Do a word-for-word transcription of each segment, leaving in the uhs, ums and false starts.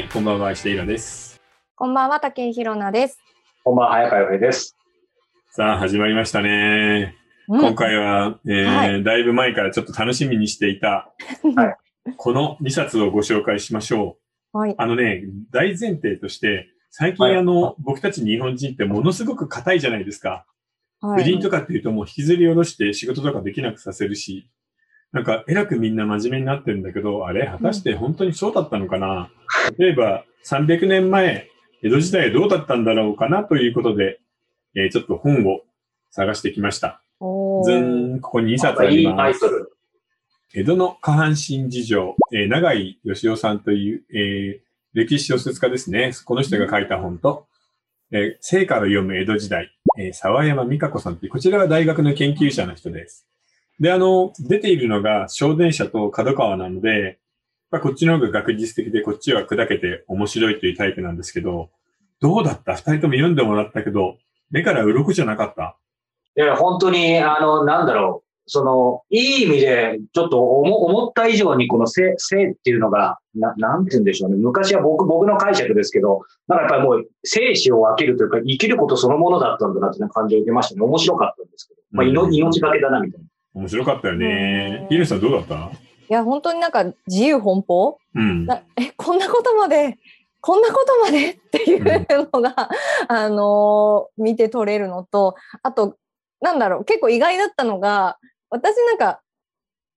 はい、こんばんは、石田イラです。こんばんは、竹井ひろなです。こんばんは、早川洋平です。さあ、始まりましたね。うん、今回は、えーはい、だいぶ前からちょっと楽しみにしていた、はい、このにさつをご紹介しましょう。はい、あのね、大前提として、最近、はい、あの、僕たち日本人ってものすごく硬いじゃないですか。はい、不倫とかっていうともう引きずり下ろして仕事とかできなくさせるし、なんか、えらくみんな真面目になってるんだけど、あれ果たして本当にそうだったのかな、うん、例えば、さんびゃくねんまえ、江戸時代どうだったんだろうかなということで、えー、ちょっと本を探してきました。ずん、ここににさつあります。江戸の下半身事情、えー、長井義雄さんという、えー、歴史小説家ですね。この人が書いた本と、えー、生から読む江戸時代、えー、沢山美香子さんという、こちらは大学の研究者の人です。で、あの、出ているのが、小電車と角川なので、まあ、こっちの方が学術的で、こっちは砕けて面白いというタイプなんですけど、どうだった？二人とも読んでもらったけど、目から鱗じゃなかった？いや、本当に、あの、なんだろう、その、いい意味で、ちょっと思、思った以上に、この性、性っていうのが、な、なんて言うんでしょうね。昔は僕、僕の解釈ですけど、なんかやっぱりもう、生死を分けるというか、生きることそのものだったんだなって感じを受けましたね。面白かったんですけど、まあ、うん、命がけだな、みたいな。面白かったよね。イルさんどうだった？いや、本当になんか自由奔放、うん、え、こんなことまで、こんなことまでっていうのが、うん、あのー、見て取れるのと、あと、なんだろう、結構意外だったのが、私なんか、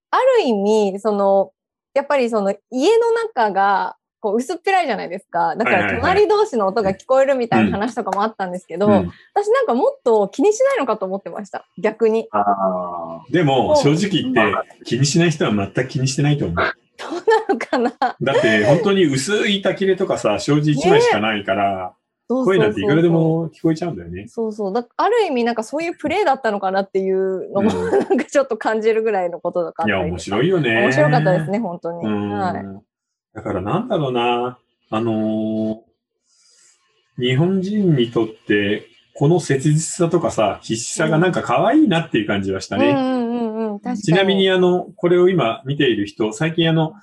ある意味、その、やっぱりその家の中が、こう薄っぺらいじゃないですか。だから隣同士の音が聞こえるみたいな話とかもあったんですけど、私なんかもっと気にしないのかと思ってました。逆に。あ、でも正直言って気にしない人は全く気にしてないと思う。どうなのかな。だって本当に薄いたきれとかさ、障子一枚しかないから、声なんていくらでも聞こえちゃうんだよね。そうそう。だある意味なんかそういうプレーだったのかなっていうのもなんかちょっと感じるぐらいのことだから。いや、面白いよね。面白かったですね、本当に。はい。だからなんだろうな、あのー、日本人にとって、この切実さとかさ、必死さがなんか可愛いなっていう感じはしたね。うんうんうん、確かに。ちなみにあの、これを今見ている人、最近あの、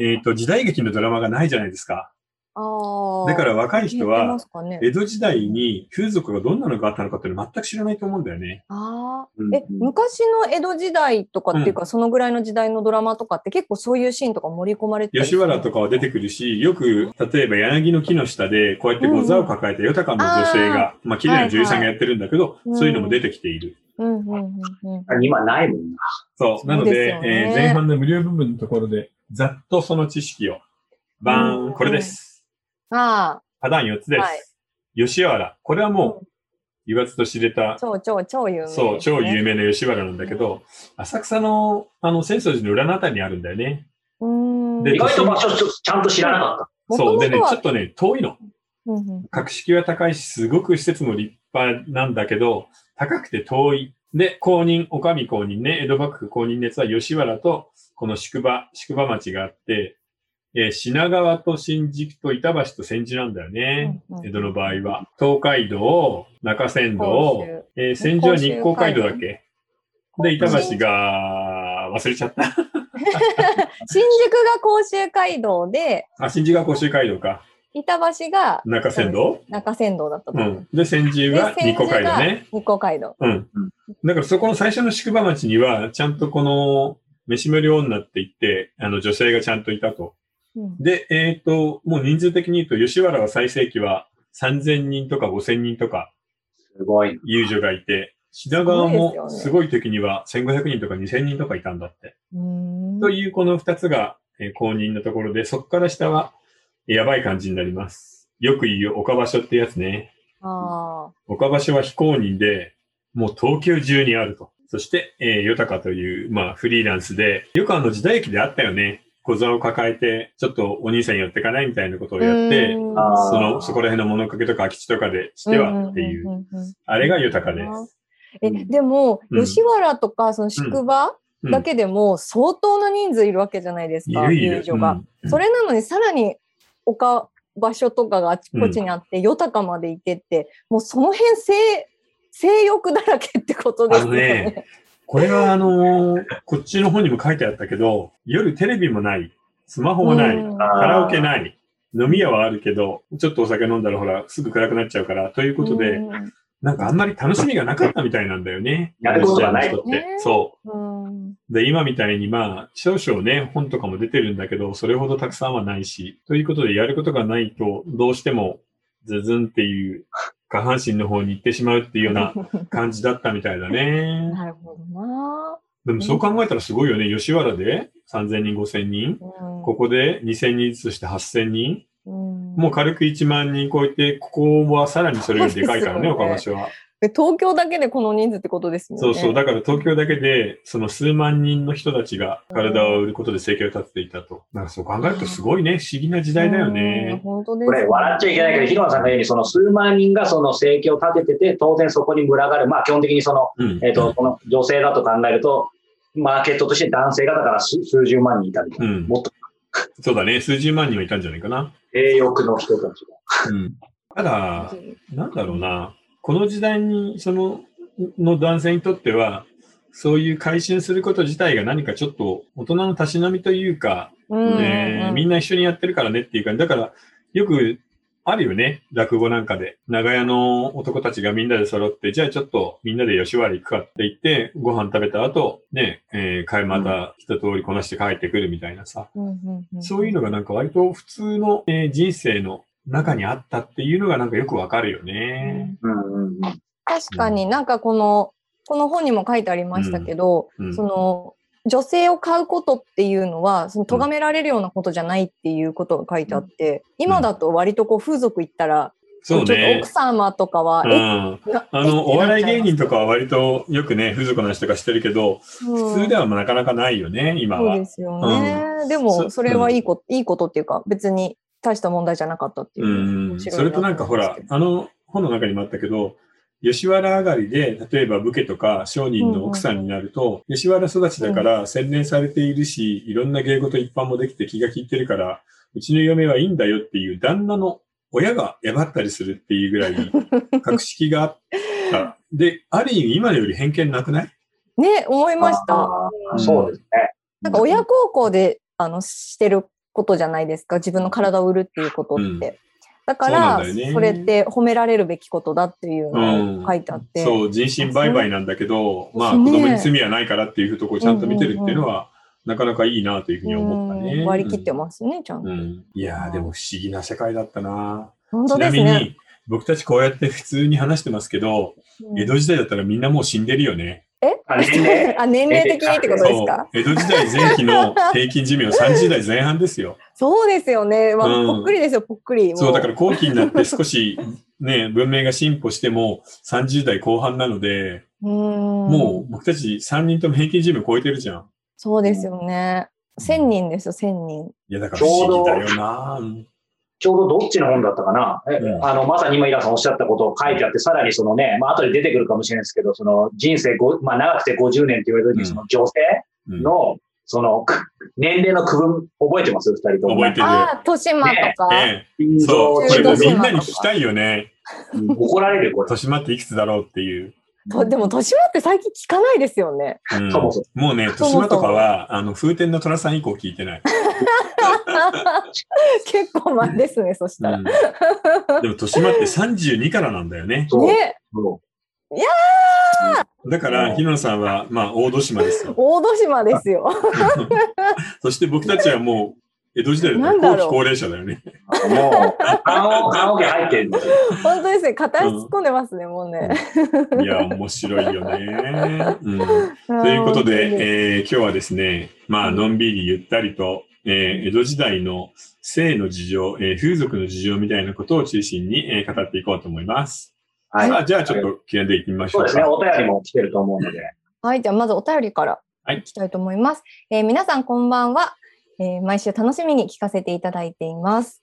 えっと、時代劇のドラマがないじゃないですか。ああ。だから若い人は、江戸時代に風俗がどんなのがあったのかっていうの全く知らないと思うんだよね。ああ。え、昔の江戸時代とかっていうか、うん、そのぐらいの時代のドラマとかって結構そういうシーンとか盛り込まれてる。吉原とかは出てくるし、よく、例えば柳の木の下で、こうやってご座を抱えた豊かな女性が、うんうん、まあ綺麗な女優さんがやってるんだけど、そういうのも出てきている。うんうんうんうん、今ないもんな。そう。なので、えー、前半の無料部分のところで、ざっとその知識を、バーン、これです。ああ。パターンよっつです。はい、吉原。これはもう、言わずと知れた。超、超、超有名、ね。そう、超有名な吉原なんだけど、うん、浅草の、あの、浅草寺の裏のあたりにあるんだよね。うん。で、意外と場所ちゃんと知らなかった。そう。でね、ちょっとね、遠いの。うんうん、格式は高いし、すごく施設も立派なんだけど、高くて遠い。で、公認、お上公認ね、江戸幕府公認のやつは吉原と、この宿場、宿場町があって、えー、品川と新宿と板橋と千住なんだよね。うんうん、江戸の場合は。東海道、中山道、えー、千住は日光街道だっけで、板橋が、忘れちゃった。新宿が甲州街道で、あ、新宿が甲州街道か。板橋が、中山道中山道だったと思う。うん。で、千住が日光街道ね。日光街道。うん。だからそこの最初の宿場町には、ちゃんとこの、飯盛り女って言って、あの、女性がちゃんといたと。で、えっと、もう人数的に言うと、吉原は最盛期はさんぜんにんとかごせんにんとか、すごい。遊女がいて、品川もすごい時にはせんごひゃくにんとかにせんにんとかいたんだって。というこのふたつが公認のところで、そこから下はやばい感じになります。よく言う岡場所ってやつね。あ岡場所は非公認で、もう東京中にあると。そして、えー、ヨタカという、まあフリーランスで、よくあの時代劇であったよね。小座を抱えて、ちょっとお兄さん寄ってかないみたいなことをやって、その、そこら辺の物陰とか空き地とかでしてはっていう、あれが豊かです。え、でも、うん、吉原とか、その宿場だけでも相当な人数いるわけじゃないですか、遊女が。それなのにさらに丘場所とかがあちこちにあって、豊かまで行けって、もうその辺性、性欲だらけってことですよね。これはあのー、こっちの方にも書いてあったけど、夜テレビもない、スマホもない、カラオケない、飲み屋はあるけど、ちょっとお酒飲んだらほら、すぐ暗くなっちゃうから、ということで、うん、なんかあんまり楽しみがなかったみたいなんだよね。やることがない人って。ね、そう、うん。で、今みたいにまあ、少々ね、本とかも出てるんだけど、それほどたくさんはないし、ということでやることがないと、どうしても、ズズンっていう、下半身の方に行ってしまうっていうような感じだったみたいだね。なるほどな。でもそう考えたらすごいよね。吉原でさんぜんにん、ごせんにん、うん、ここでにせんにんずつしてはっせんにん、うん、もう軽くいちまんにん超えて、ここはさらにそれよりでかいからね、岡場所は。東京だけでこの人数ってことですよね。そうそう。だから東京だけで、その数万人の人たちが体を売ることで生計を立てていたと。なんかそう考えるとすごいね、不思議な時代だよね。本当ですね。これ笑っちゃいけないけど、広野さんのようにその数万人がその生計を立ててて、当然そこに群がる。まあ基本的にその、うん、えっと、この女性だと考えると、マーケットとして男性がだから 数, 数十万人いたみたいな。うん、もっと。そうだね、数十万人はいたんじゃないかな。栄養の人たちが。うん。ただ、なんだろうな。この時代に、その、の男性にとっては、そういう改心すること自体が何かちょっと大人のたしなみというか、うんね、みんな一緒にやってるからねっていうか、だからよくあるよね、落語なんかで。長屋の男たちがみんなで揃って、じゃあちょっとみんなで吉原行くかって言って、ご飯食べた後、ね、えー、また一通りこなして帰ってくるみたいなさ。うんうんうん、そういうのがなんか割と普通の、えー、人生の中にあったっていうのがなんかよくわかるよね。うん、確かになんかこの、この本にも書いてありましたけど、うんうん、その女性を買うことっていうのはその咎められるようなことじゃないっていうことが書いてあって、うん、今だと割とこう風俗行ったら、そうね、奥様とかは、うん、あのお笑い芸人とかは割とよくね風俗の話とかしてるけど、うん、普通ではなかなかないよね今は。そうですよね。うん、でもそれはいいこと、うん、いいことっていうか別に大した問題じゃなかったっていう。うん、それとなんかほら、あの本の中にもあったけど、吉原上がりで、例えば武家とか商人の奥さんになると、うんうん、吉原育ちだから洗練されているし、うん、いろんな芸事一般もできて気が利いてるから、うちの嫁はいいんだよっていう旦那の親がやばったりするっていうぐらい格式があった。で、ある意味今より偏見なくない？ね、思いました。そうですね。なんか親孝行で、あの、してることじゃないですか、自分の体を売るっていうことって、うん、だからそだ、ね、それって褒められるべきことだっていうのが書いてあって、うん、そう人身売買なんだけど、まあ子供に罪はないからっていうところをちゃんと見てるっていうのは、うんうんうん、なかなかいいなというふうに思ったね。割り切ってますね、ちゃんと、うん、いやーでも不思議な世界だったな。本当ですね。ちなみに僕たちこうやって普通に話してますけど、うん、江戸時代だったらみんなもう死んでるよね。えあ年あ年齢的にってことですか。江戸時代前期の平均寿命さんじゅうだいぜん半ですよ。そうですよね、まあうん、ぽっくりですよ、ぽっくり。そうだから後期になって少し、ね、文明が進歩してもさんじゅうだいこう半なので、うーんもう僕たちさんにんとも平均寿命超えてるじゃん。そうですよね、せんにんですよ、せんにん。いやだから不思議だよな。ちょうどどっちの本だったかな、うん、あの、まさに今、イラさんおっしゃったことを書いてあって、さらにそのね、まあ、後で出てくるかもしれないですけど、その人生、まあ、長くてごじゅうねんって言われた時に、その女性の、うん、その、年齢の区分、覚えてます？二人とも。覚えてる。ああ、豊島とか。ねね、そう、これもみんなに聞きたいよね。怒られるよ、これ。豊島っていくつだろうっていう。とでも豊島って最近聞かないですよね、うん、そうそう。もうね豊島とかはあの風天の虎さん以降聞いてない結構前ですねそしたら、うん、でも豊島ってさんじゅうにからなんだよね。そうね、そういやーだから日野さんは、まあ、大戸島ですよ。大戸島ですよそして僕たちはもう江戸時代だと後期高齢者だよね。もう、棺桶入ってるんですよ。本当ですね、片足突っ込んでますね、うん、もうね。いや、面白いよね。うん、ということで、えー、今日はですね、まあ、のんびりゆったりと、えー、江戸時代の性の事情、えー、風俗の事情みたいなことを中心に、えー、語っていこうと思います。はい。さあ、じゃあちょっと気合いでいってみましょうか。そうですね、お便りも来てると思うので。はい、じゃあまずお便りからいきたいと思います。はい、えー、皆さんこんばんは。えー、毎週楽しみに聞かせていただいています、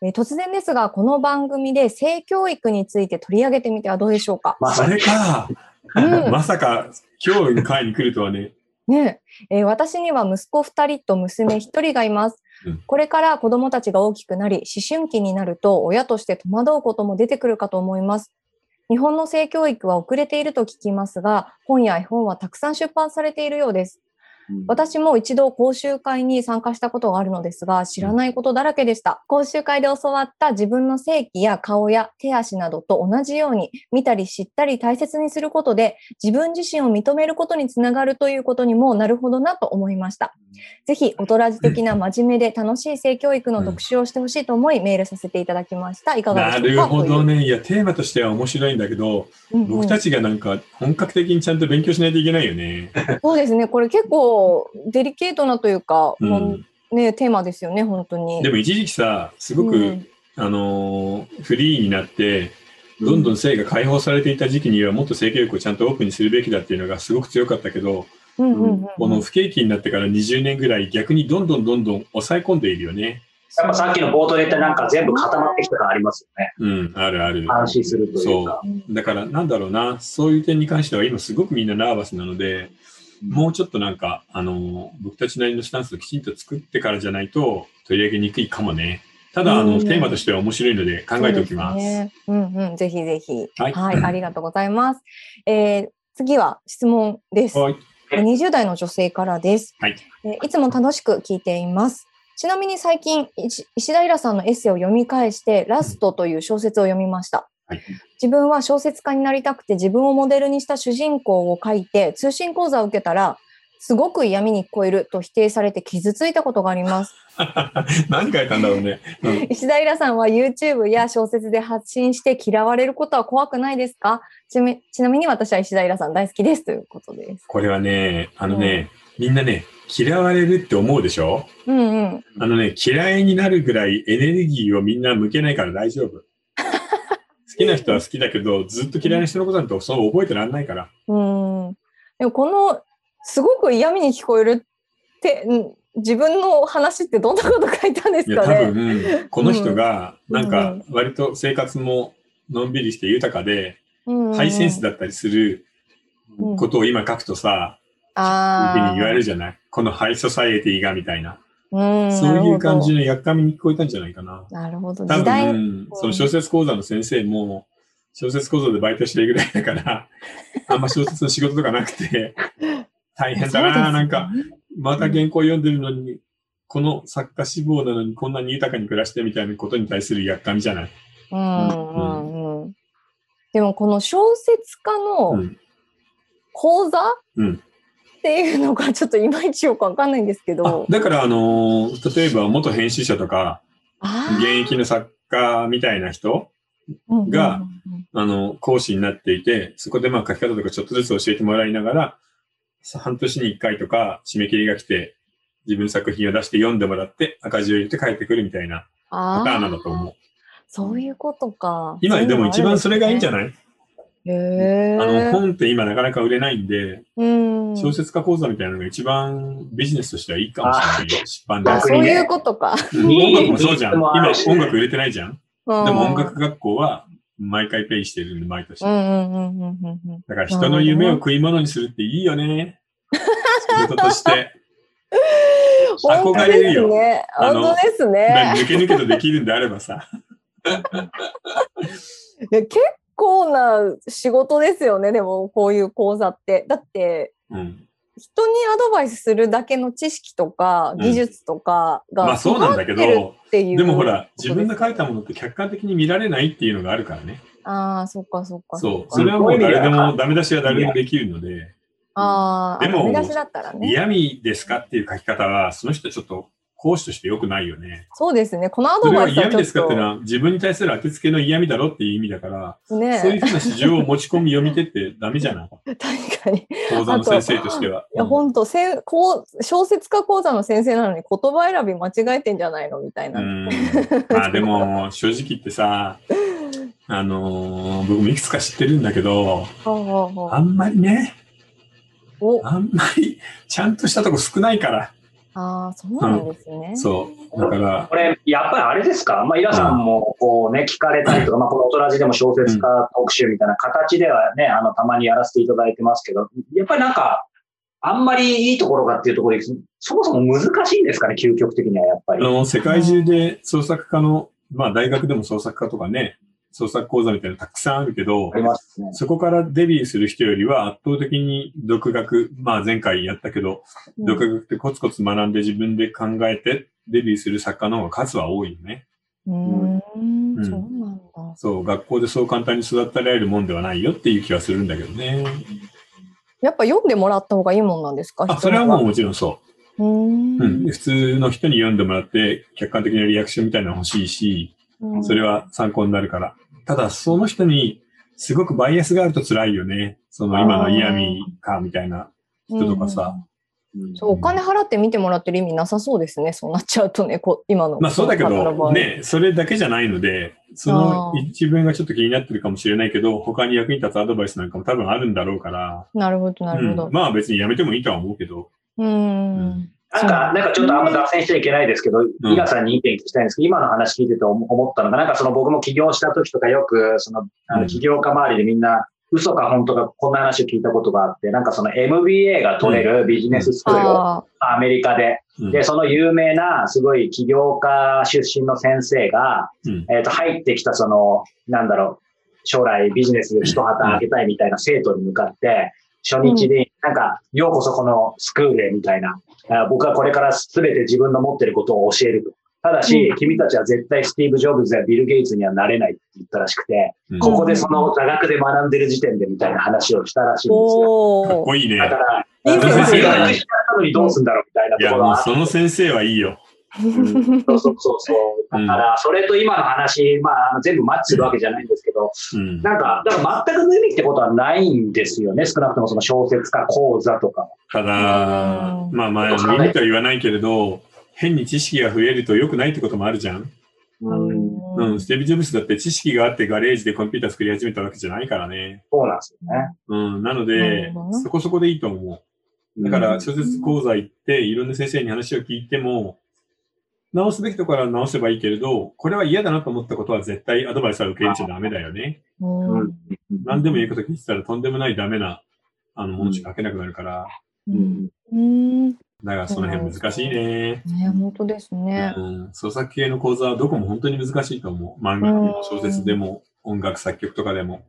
えー、突然ですがこの番組で性教育について取り上げてみてはどうでしょうか。まあ、それか、うん、まさか今日の会に来るとはね。ねえ、えー、私には息子ふたりと娘ひとりがいます、うん、これから子どもたちが大きくなり思春期になると親として戸惑うことも出てくるかと思います。日本の性教育は遅れていると聞きますが本や絵本はたくさん出版されているようです。うん、私も一度講習会に参加したことがあるのですが、知らないことだらけでした。講習会で教わった自分の性器や顔や手足などと同じように見たり知ったり大切にすることで自分自身を認めることにつながるということにもなるほどなと思いました。ぜひ大人的な真面目で楽しい性教育の特集をしてほしいと思い、うん、メールさせていただきました。いかがでしょうか。なるほどね。いや、テーマとしては面白いんだけど、うんうん、僕たちがなんか本格的にちゃんと勉強しないといけないよね。そうですね。これ結構デリケートなというか、うん、もうね、テーマですよね、本当に。でも一時期さ、すごく、うん、あのフリーになってどんどん性が解放されていた時期にはもっと性教育をちゃんとオープンにするべきだっていうのがすごく強かったけど、うんうんうんうん、この不景気になってからにじゅうねんぐらい逆にどんどんどんどん抑え込んでいるよね。やっぱさっきの冒頭で言ったなんか全部固まってきたのありますよね。うん、あるある。安心するというか。そう。だからなんだろうな、そういう点に関しては今すごくみんなナーバスなので、もうちょっとなんか、あの、僕たちなりのスタンスをきちんと作ってからじゃないと取り上げにくいかもね。ただ、あの、うん、テーマとしては面白いので考えておきます。そうですね。うんうん、ぜひぜひ。はい。はい、ありがとうございます。えー、次は質問です。はい。にじゅう代の女性からです、はい、いつも楽しく聞いています。ちなみに最近石田イラさんのエッセイを読み返してラストという小説を読みました、はい、自分は小説家になりたくて自分をモデルにした主人公を書いて通信講座を受けたらすごく嫌味に聞こえると否定されて傷ついたことがあります。何書いたんだろうね、うん、石田イラさんは YouTube や小説で発信して嫌われることは怖くないですか？ちな、ちなみに私は石田イラさん大好きですということです。これはね、あのね、うん、みんなね嫌われるって思うでしょ、うんうん、あのね嫌いになるぐらいエネルギーをみんな向けないから大丈夫。好きな人は好きだけどずっと嫌いな人のことなんてそう覚えてらんないから、うん、でもこのすごく嫌味に聞こえるって自分の話ってどんなこと書いたんですかね。いや多分この人がなんか割と生活ものんびりして豊かで、うんうん、ハイセンスだったりすることを今書くとさ、うん、あ言われるじゃない、このハイソサイエティがみたいな、うん、そういう感じのやっかみに聞こえたんじゃないかな。なるほど。多分その小説講座の先生も小説講座でバイトしてるぐらいだからあんま小説の仕事とかなくて大変だな、ね、なんかまた原稿読んでるのに、うん、この作家志望なのにこんなに豊かに暮らしてみたいなことに対するやっかみじゃない、うんうんうん、でもこの小説家の講座、うんうん、っていうのがちょっといまいちよくわかんないんですけど、だからあのー、例えば元編集者とか現役の作家みたいな人が、あの講師になっていてそこでまあ書き方とかちょっとずつ教えてもらいながら半年にいっかいとか締め切りが来て自分作品を出して読んでもらって赤字を入れて帰ってくるみたいなパターンなんだと思う。そういうことか。今でも一番それがいいんじゃない？へー。あの本って今なかなか売れないんで、うん、小説家講座みたいなのが一番ビジネスとしてはいいかもしれないよ。出版で。そういうことか。音楽もそうじゃん。今音楽売れてないじゃん。うん、でも音楽学校は毎回ペイしてるんで毎年、うんうんうんうん、だから人の夢を食い物にするっていいよね、仕事として憧れるよ。本当ですね。抜け抜けとできるんであればさ結構な仕事ですよね。でもこういう講座ってだって、うん、人にアドバイスするだけの知識とか技術とかが詰まってるっていう、うんまあでもほら自分が書いたものって客観的に見られないっていうのがあるからね。ああそっかそっか。そうそれはもう誰でもダメ出しは誰でもできるので。ああでもダメ出しだったらね。嫌味ですかっていう書き方はその人ちょっと講師として良くないよね。そうですね。このアドバイスは嫌味ですかってのは自分に対する当てつけの嫌味だろっていう意味だから、ね、そういうふうな市場を持ち込み読み手ってダメじゃない確かに講座の先生としては。いや本当、うん、小説家講座の先生なのに言葉選び間違えてんじゃないのみたいな。うんまあでも正直言ってさあのー、僕もいくつか知ってるんだけどあんまりねおあんまりちゃんとしたとこ少ないから。あそうなんですね、うん、そうだからこれやっぱりあれですか、まあ、イラさんもこう、ね、聞かれたりとか、まあ、このオトラジでも小説家特集みたいな形では、ね、あのたまにやらせていただいてますけど、やっぱりなんかあんまりいいところかっていうところでそもそも難しいんですかね、究極的には。やっぱりあの世界中で創作家の、まあ、大学でも創作家とかね創作講座みたいなのたくさんあるけど、ありますね。そこからデビューする人よりは圧倒的に独学、まあ前回やったけど、うん、独学ってコツコツ学んで自分で考えてデビューする作家の方が数は多いよね。うーん、うん、そうなんだ。そう、学校でそう簡単に育てられるもんではないよっていう気はするんだけどね。やっぱ読んでもらった方がいいもんなんですか？あ、それはもうもちろんそう。うーん、うん。普通の人に読んでもらって客観的なリアクションみたいなの欲しいし、うん、それは参考になるから。ただ、その人にすごくバイアスがあると辛いよね。その今の嫌味かみたいな人とかさ。うん、そう、お金払って見てもらってる意味なさそうですね。そうなっちゃうとね、こ今の。まあそうだけど、ね、それだけじゃないので、その一文がちょっと気になってるかもしれないけど、他に役に立つアドバイスなんかも多分あるんだろうから。なるほど、なるほど。うん、まあ別にやめてもいいとは思うけど。うん、うんなんか、なんかちょっとあんま脱線しちゃいけないですけど、伊賀さんに意見聞きたいんですけど、今の話聞いてて思ったのが、なんかその僕も起業した時とかよく、その、あの起業家周りでみんな、嘘か本当かこんな話を聞いたことがあって、なんかその エムビーエー が取れるビジネススクールをアメリカで、で、その有名なすごい起業家出身の先生が、えっと、入ってきたその、なんだろう、将来ビジネスで一旗あげたいみたいな生徒に向かって、初日になんか、ようこそこのスクールへみたいな。僕はこれから全て自分の持ってることを教えると。ただし、うん、君たちは絶対スティーブ・ジョブズやビル・ゲイツにはなれないって言ったらしくて、うん、ここでその座学で学んでる時点でみたいな話をしたらしいんですよ。かっこいいね。だから、自学したのにどうするんだろうみたいなところは。いや、もうその先生はいいよ。うん、そうそうそう。だから、それと今の話、まあ、全部マッチするわけじゃないんですけど、うん、なんか、だから全く無意味ってことはないんですよね。少なくともその小説家講座とか。ただ、うん、まあまあ、無意味とは言わないけれど、変に知識が増えると良くないってこともあるじゃん。うん。うん。スティーブ・ジョブズだって知識があってガレージでコンピューター作り始めたわけじゃないからね。そうなんですよね。うん。なので、そこそこでいいと思う。だから、小説講座行って、いろんな先生に話を聞いても、直すべきところは直せばいいけれど、これは嫌だなと思ったことは絶対アドバイスは受け入れちゃダメだよね。うん、何でも言うこと聞いてたらとんでもないダメな、あの、ものしか書けなくなるから。うん。うん、だからその辺難しいね。ね、本当ですね、うん。創作系の講座はどこも本当に難しいと思う。漫画も小説でも、うん、音楽作曲とかでも。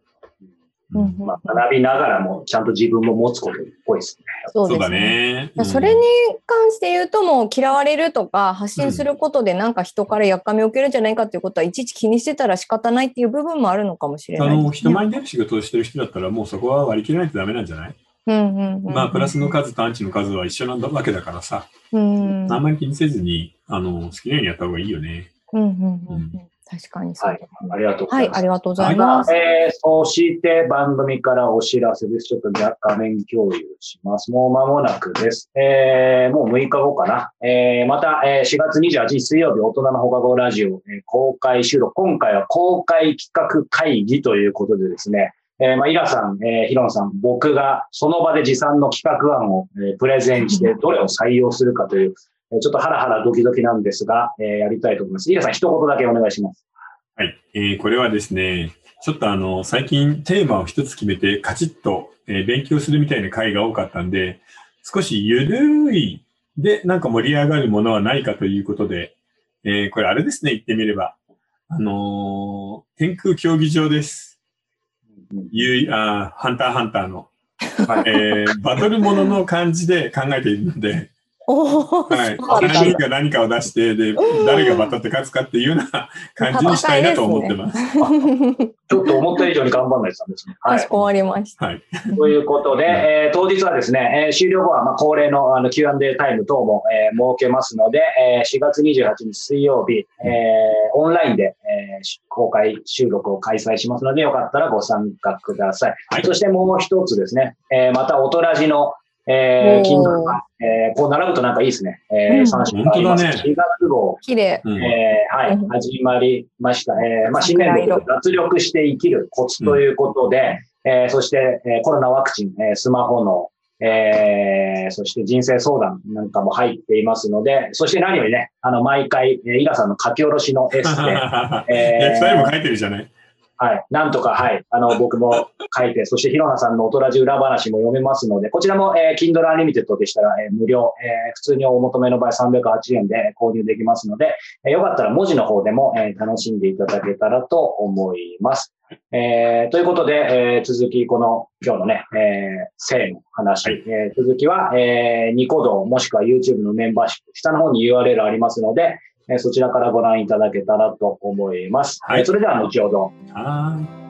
うん、まあ学びながらもちゃんと自分も持つことっぽいですね。そうですね。そうだね。うん、それに関して言うともう嫌われるとか発信することでなんか人からやっかみを受けるんじゃないかっていうことはいちいち気にしてたら仕方ないっていう部分もあるのかもしれない、ね。あの人前に出る仕事をしてる人だったらもうそこは割り切らないとダメなんじゃない？うんうんうんうん、まあプラスの数とアンチの数は一緒なわけだからさ。うん、あんまり気にせずにあの好きなようにやった方がいいよね。うんうんうんうん確かにそう、はい。ありがとうございます。はい、ありがとうございます。えー、そして番組からお知らせです。ちょっと画面共有します。もう間もなくです。えー、もうむいかごかな。えー、また、えー、しがつにじゅうはちにち水曜日、大人の放課後ラジオ、えー、公開収録。今回は公開企画会議ということでですね。えー、まあ、イラさん、えー、ヒロンさん、僕がその場で持参の企画案を、えー、プレゼンして、どれを採用するかという、ちょっとハラハラドキドキなんですが、えー、やりたいと思います。イラさん、一言だけお願いします。はい、えー、これはですね、ちょっとあの、最近テーマを一つ決めて、カチッと、えー、勉強するみたいな回が多かったんで、少しゆるいで、なんか盛り上がるものはないかということで、えー、これあれですね、言ってみれば。あのー、天空競技場です。ゆい、あ、ハンターハンターの、えー、バトルものの感じで考えているので、はい、何か何かを出してで誰がバトって勝つかっていうような感じにしたいなと思ってます。ちょっと思った以上に頑張らないとですね。かしこまりました。はい、ということで、えー、当日はですね、えー、終了後はまあ恒例のあの キューアンドエー タイム等も、えー、設けますので、えー、しがつにじゅうはちにち水曜日、えー、オンラインで、えー、公開収録を開催しますのでよかったらご参加ください。はい、そしてもう一つですね、えー、またおとらじのえー、Kindle、えー、こう並ぶとなんかいいですね。えー、さんしゅうかんあります。しがつごう、綺麗、えー、はい、うん、始まりました。えー、まあ、新年度、脱力して生きるコツということで、うん、えー、そして、えー、コロナワクチン、えー、スマホの、えー、そして人生相談なんかも入っていますので、そして何よりね、あの、毎回、イラさんの書き下ろしのエッセイ。えー、いや、ふたりも書いてるじゃない。はい。なんとか、はい。あの、僕も書いて、そして、ひろはさんのおとらじ裏話も読めますので、こちらも、えー、Kindle Unlimited でしたら、えー、無料、えー、普通にお求めの場合さんびゃくはちえんで購入できますので、えー、よかったら文字の方でも、えー、楽しんでいただけたらと思います。えー、ということで、えー、続き、この、今日のね、えー、性の話、はい、えー、続きは、えー、ニコ動もしくは YouTube のメンバーシップ、下の方に ユーアールエル ありますので、そちらからご覧いただけたらと思います。はい、それでは後ほど。はい。